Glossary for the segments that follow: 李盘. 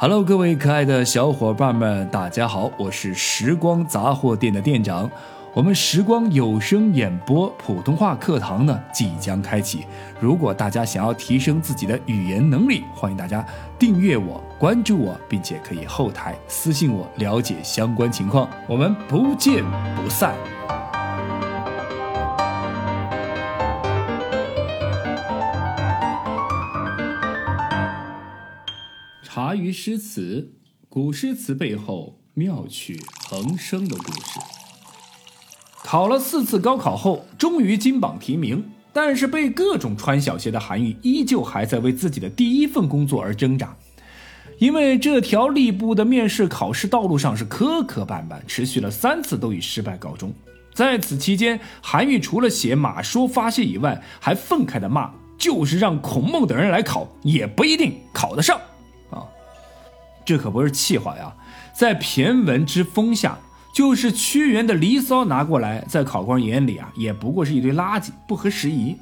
Hello， 各位可爱的小伙伴们，大家好，我是时光杂货店的店长。我们时光有声演播普通话课堂呢即将开启，如果大家想要提升自己的语言能力，欢迎大家订阅我、关注我，并且可以后台私信我了解相关情况，我们不见不散。茶余诗词，古诗词背后妙趣横生的故事。考了4次高考后，终于金榜题名，但是被各种穿小鞋的韩愈依旧还在为自己的第一份工作而挣扎。因为这条吏部的面试考试道路上是磕磕绊绊，持续了3次都以失败告终。在此期间，韩愈除了写马说发泄以外，还愤慨地骂，就是让孔孟等人来考，也不一定考得上。这可不是气话呀，在骈文之风下，就是屈原的《离骚》拿过来，在考官眼里啊，也不过是一堆垃圾，不合时宜。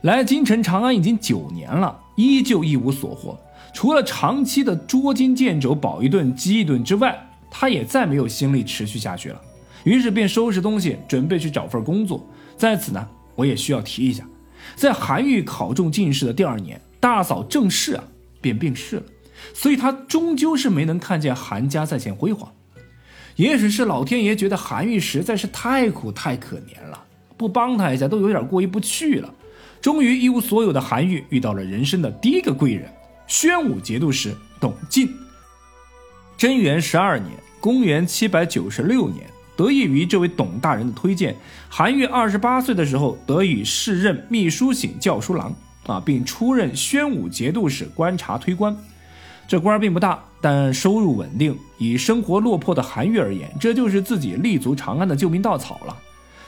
来京城长安已经9年了，依旧一无所获，除了长期的捉襟见肘、饱一顿饥一顿之外，他也再没有心力持续下去了。于是便收拾东西，准备去找份工作。在此呢，我也需要提一下，在韩愈考中进士的第2年，大嫂郑氏啊便病逝了。所以他终究是没能看见韩家再现辉煌，也许是老天爷觉得韩愈实在是太苦太可怜了，不帮他一下都有点过意不去了。终于一无所有的韩愈遇到了人生的第一个贵人，宣武节度使董璟。贞元12年，公元796年，得益于这位董大人的推荐，韩愈28岁的时候得以仕任秘书省校书郎并出任宣武节度使观察推官。这官并不大，但收入稳定，以生活落魄的韩愈而言，这就是自己立足长安的救命稻草了。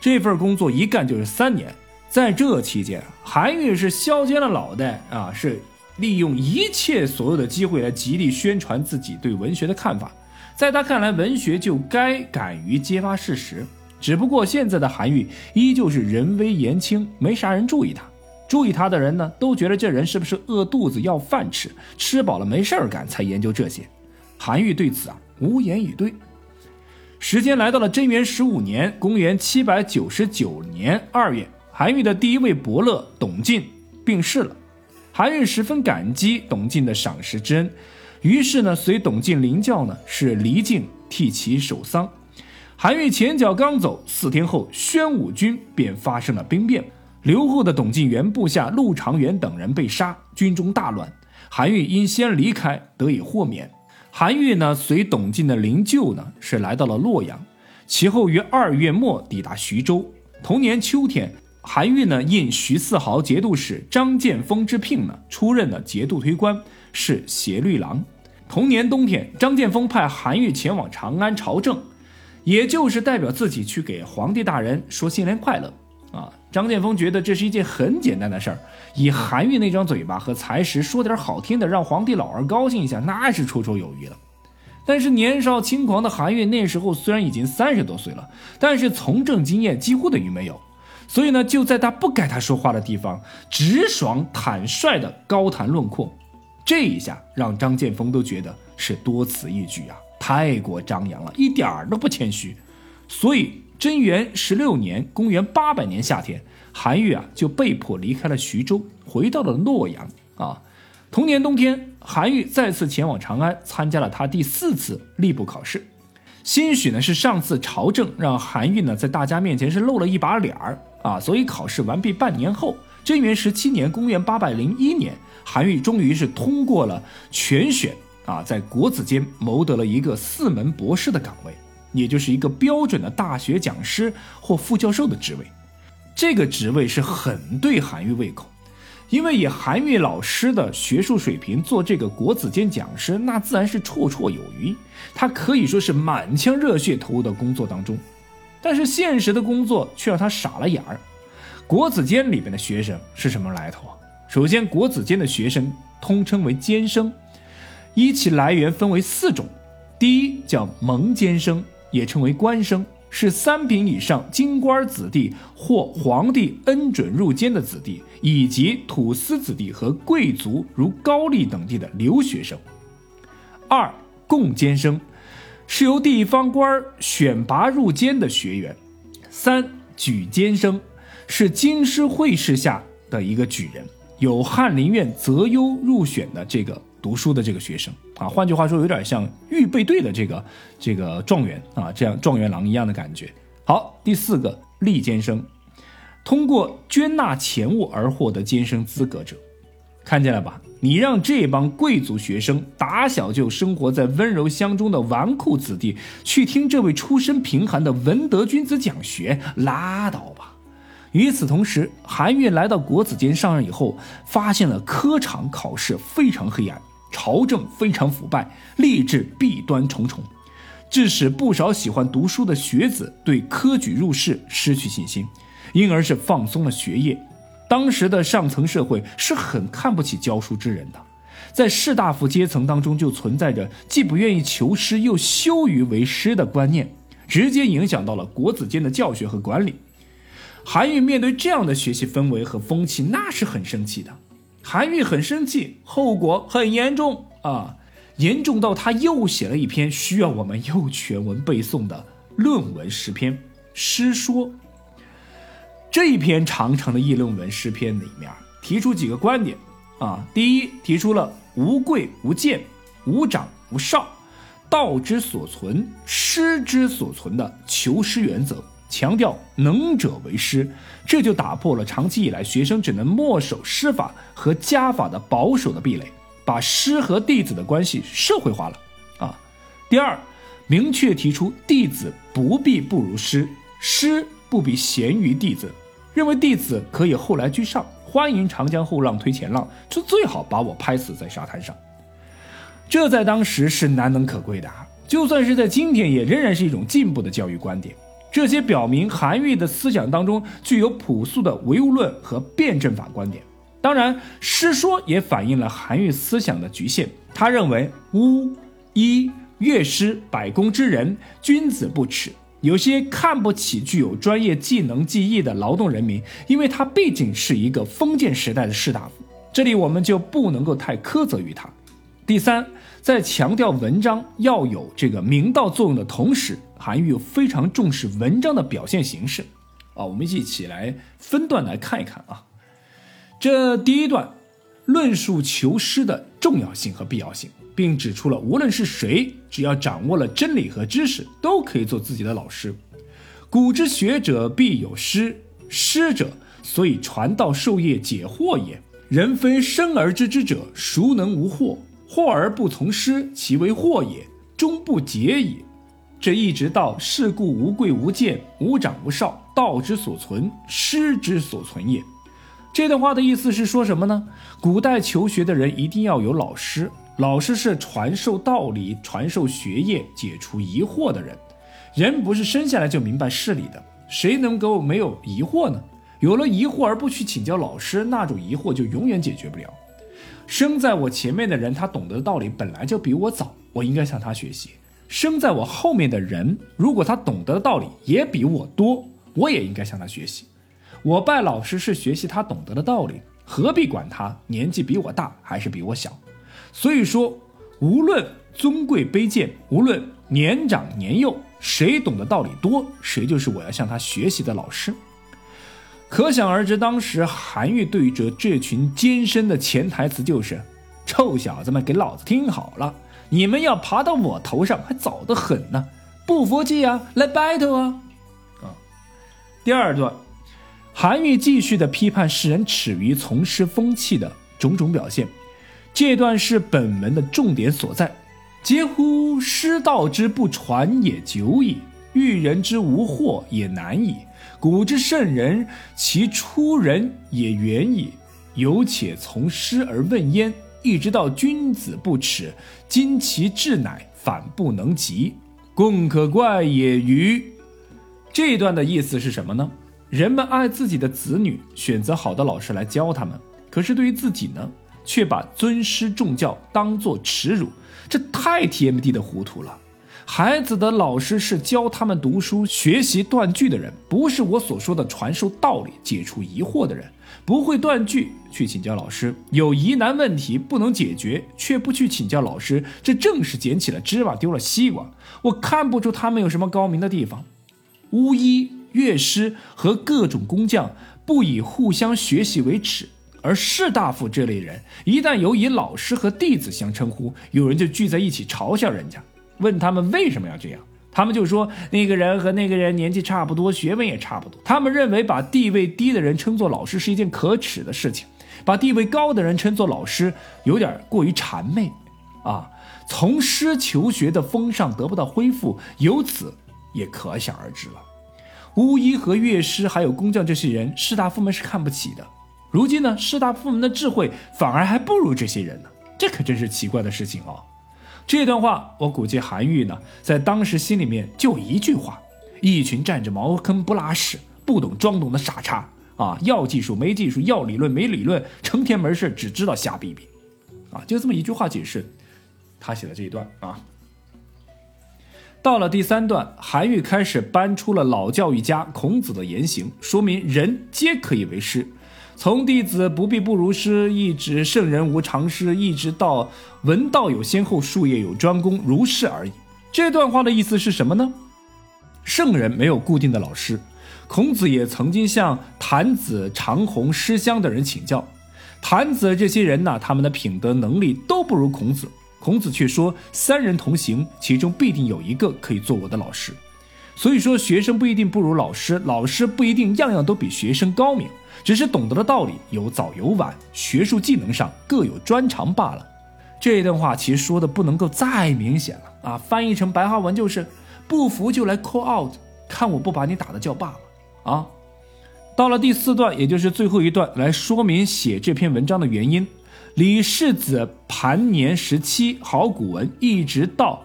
这份工作一干就是3年，在这期间，韩愈是削尖了脑袋是利用一切所有的机会来极力宣传自己对文学的看法。在他看来，文学就该敢于揭发事实，只不过现在的韩愈依旧是人微言轻，没啥人注意他。注意他的人呢，都觉得这人是不是饿肚子要饭吃，吃饱了没事儿干才研究这些。韩愈对此无言以对。时间来到了贞元15年，公元799年2月，韩愈的第一位伯乐董璟病逝了。韩愈十分感激董璟的赏识之恩，于是呢，随董璟临教呢，是黎靖替其守丧。韩愈前脚刚走，4天后宣武军便发生了兵变。留后的董璟元部下陆长元等人被杀，军中大乱。韩愈因先离开，得以豁免。韩愈呢，随董璟的灵柩呢，是来到了洛阳，其后于2月末抵达徐州。同年秋天，韩愈呢，应徐四豪节度使张建峰之聘呢，出任了节度推官，是协律郎。同年冬天，张建峰派韩愈前往长安朝政，也就是代表自己去给皇帝大人说新年快乐。张建峰觉得这是一件很简单的事儿，以韩愈那张嘴巴和才识说点好听的，让皇帝老儿高兴一下，那是绰绰有余了。但是年少轻狂的韩愈那时候虽然已经30多岁了，但是从政经验几乎等于没有。所以呢，就在他不该他说话的地方，直爽坦率的高谈论阔，这一下让张建峰都觉得是多此一举啊，太过张扬了，一点都不谦虚。所以贞元16年，公元800年夏天，韩愈就被迫离开了徐州，回到了洛阳同年冬天，韩愈再次前往长安，参加了他第4次吏部考试。兴许呢是上次朝政让韩愈呢在大家面前是露了一把脸所以考试完毕半年后，贞元17年，公元801年，韩愈终于是通过了全选在国子监谋得了一个4门博士的岗位。也就是一个标准的大学讲师或副教授的职位，这个职位是很对韩愈胃口，因为以韩愈老师的学术水平做这个国子监讲师，那自然是绰绰有余，他可以说是满腔热血投入到工作当中。但是现实的工作却让他傻了眼儿。国子监里面的学生是什么来头？首先，国子监的学生通称为监生，依其来源分为4种，第一叫蒙监生，也称为官生，是3品以上京官子弟或皇帝恩准入监的子弟，以及土司子弟和贵族如高丽等地的留学生。二贡监生，是由地方官选拔入监的学员。三举监生，是京师会试下的一个举人，有翰林院择优入选的这个读书的这个学生啊，换句话说有点像预备队的这个状元啊，这样状元郎一样的感觉。好，第四个吏监生，通过捐纳钱物而获得监生资格者。看见了吧，你让这帮贵族学生打小就生活在温柔乡中的纨绔子弟去听这位出身贫寒的文德君子讲学，拉倒吧。与此同时，韩愈来到国子监上任以后，发现了科场考试非常黑暗，朝政非常腐败，吏治弊端重重，致使不少喜欢读书的学子对科举入仕失去信心，因而是放松了学业。当时的上层社会是很看不起教书之人的，在士大夫阶层当中就存在着既不愿意求师又羞于为师的观念，直接影响到了国子监的教学和管理。韩愈面对这样的学习氛围和风气，那是很生气的。韩愈很生气，后果很严重啊，严重到他又写了一篇需要我们又全文背诵的论文诗篇《诗说》。这一篇长长的议论文诗篇里面提出几个观点啊，第一，提出了无贵无贱、无长无少、道之所存、师之所存的求师原则，强调能者为师，这就打破了长期以来学生只能默守师法和家法的保守的壁垒，把师和弟子的关系社会化了啊。第二，明确提出弟子不必不如师，师不必贤于弟子，认为弟子可以后来居上，欢迎长江后浪推前浪，就最好把我拍死在沙滩上。这在当时是难能可贵的，就算是在今天也仍然是一种进步的教育观点。这些表明韩愈的思想当中具有朴素的唯物论和辩证法观点。当然，《诗说》也反映了韩愈思想的局限，他认为巫医乐师百工之人，君子不耻。有些看不起具有专业技能技艺的劳动人民，因为他毕竟是一个封建时代的士大夫，这里我们就不能够太苛责于他。第三，在强调文章要有这个明道作用的同时，韩愈非常重视文章的表现形式啊，我们一起来分段来看一看啊。这第一段论述求师的重要性和必要性，并指出了无论是谁，只要掌握了真理和知识，都可以做自己的老师。古之学者必有师，师者，所以传道授业解惑也。人非生而知之者，孰能无惑？惑而不从师，其为惑也，终不解矣。这一直到是故无贵无贱，无长无少，道之所存，师之所存也。这段话的意思是说什么呢？古代求学的人一定要有老师，老师是传授道理、传授学业、解除疑惑的人。人不是生下来就明白事理的，谁能够没有疑惑呢？有了疑惑而不去请教老师，那种疑惑就永远解决不了。生在我前面的人，他懂得的道理本来就比我早，我应该向他学习。生在我后面的人，如果他懂得的道理也比我多，我也应该向他学习。我拜老师是学习他懂得的道理，何必管他年纪比我大还是比我小？所以说，无论尊贵卑贱，无论年长年幼，谁懂得道理多，谁就是我要向他学习的老师。可想而知，当时韩愈对着这群监生的潜台词就是：臭小子们，给老子听好了，你们要爬到我头上还早得很呢，不服气啊，来 battle 啊！第二段，韩愈继续的批判世人耻于从师风气的种种表现，这段是本文的重点所在。嗟乎，师道之不传也久矣，育人之无惑也难矣，古之圣人其出人也远矣，有且从师而问焉，一直到君子不耻，今其志乃反不能及，共可怪也于。这一段的意思是什么呢？人们爱自己的子女，选择好的老师来教他们，可是对于自己呢，却把尊师重教当作耻辱，这太 TMD 的糊涂了。孩子的老师是教他们读书、学习断句的人，不是我所说的传授道理、解除疑惑的人。不会断句，去请教老师；有疑难问题不能解决，却不去请教老师，这正是捡起了芝麻丢了西瓜。我看不出他们有什么高明的地方。巫医、乐师和各种工匠不以互相学习为耻，而士大夫这类人一旦有以老师和弟子相称呼，有人就聚在一起嘲笑人家，问他们为什么要这样，他们就说那个人和那个人年纪差不多，学问也差不多。他们认为把地位低的人称作老师是一件可耻的事情，把地位高的人称作老师有点过于谄媚啊。从师求学的风尚得不到恢复，由此也可想而知了。巫医和乐师还有工匠这些人，士大夫们是看不起的。如今呢，士大夫们的智慧反而还不如这些人呢，这可真是奇怪的事情哦。这段话我估计韩愈呢在当时心里面就一句话：一群站着茅坑不拉屎、不懂装懂的傻叉啊！要技术没技术，要理论没理论，成天门事只知道瞎逼逼啊！就这么一句话解释他写的这一段啊。到了第三段，韩愈开始搬出了老教育家孔子的言行，说明人皆可以为师，从弟子不必不如师，一直圣人无常师，一直到文道有先后，术业有专攻，如是而已。这段话的意思是什么呢？圣人没有固定的老师，孔子也曾经向郯子、长虹、师襄等人请教。郯子这些人呢，他们的品德能力都不如孔子，孔子却说三人同行，其中必定有一个可以做我的老师。所以说学生不一定不如老师，老师不一定样样都比学生高明，只是懂得的道理有早有晚，学术技能上各有专长罢了。这一段话其实说的不能够再明显了啊！翻译成白话文就是：不服就来 call out， 看我不把你打得叫爸爸啊！到了第四段，也就是最后一段，来说明写这篇文章的原因。李世子盘年17好古文，一直到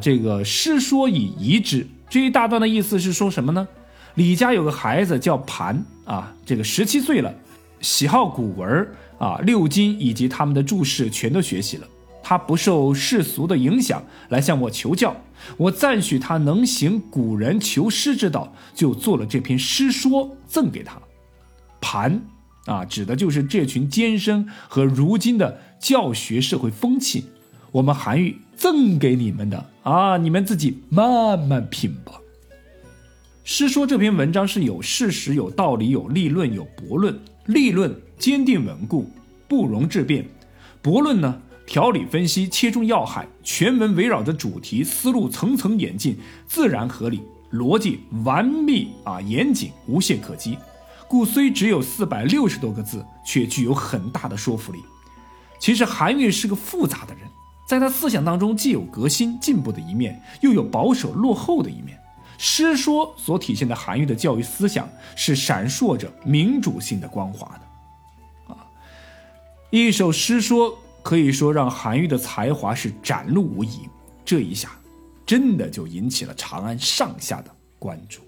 这个师说以遗之。这一大段的意思是说什么呢？李家有个孩子叫盘啊，这个17岁了，喜好古文啊、六经以及他们的注释全都学习了。他不受世俗的影响来向我求教，我赞许他能行古人求师之道，就做了这篇师说赠给他。盘啊，指的就是这群奸生和如今的教学社会风气，我们韩愈赠给你们的啊，你们自己慢慢品吧。师说这篇文章是有事实、有道理、有立论、有驳论。立论坚定稳固，不容置辩；驳论呢，条理分析，切中要害，全文围绕着主题，思路层层演进，自然合理，逻辑完密严谨，无懈可击。故虽只有460多个字，却具有很大的说服力。其实韩愈是个复杂的人，在他思想当中既有革新进步的一面，又有保守落后的一面。师说所体现的韩愈的教育思想是闪烁着民主性的光华的一首师说可以说让韩愈的才华是展露无遗，这一下真的就引起了长安上下的关注。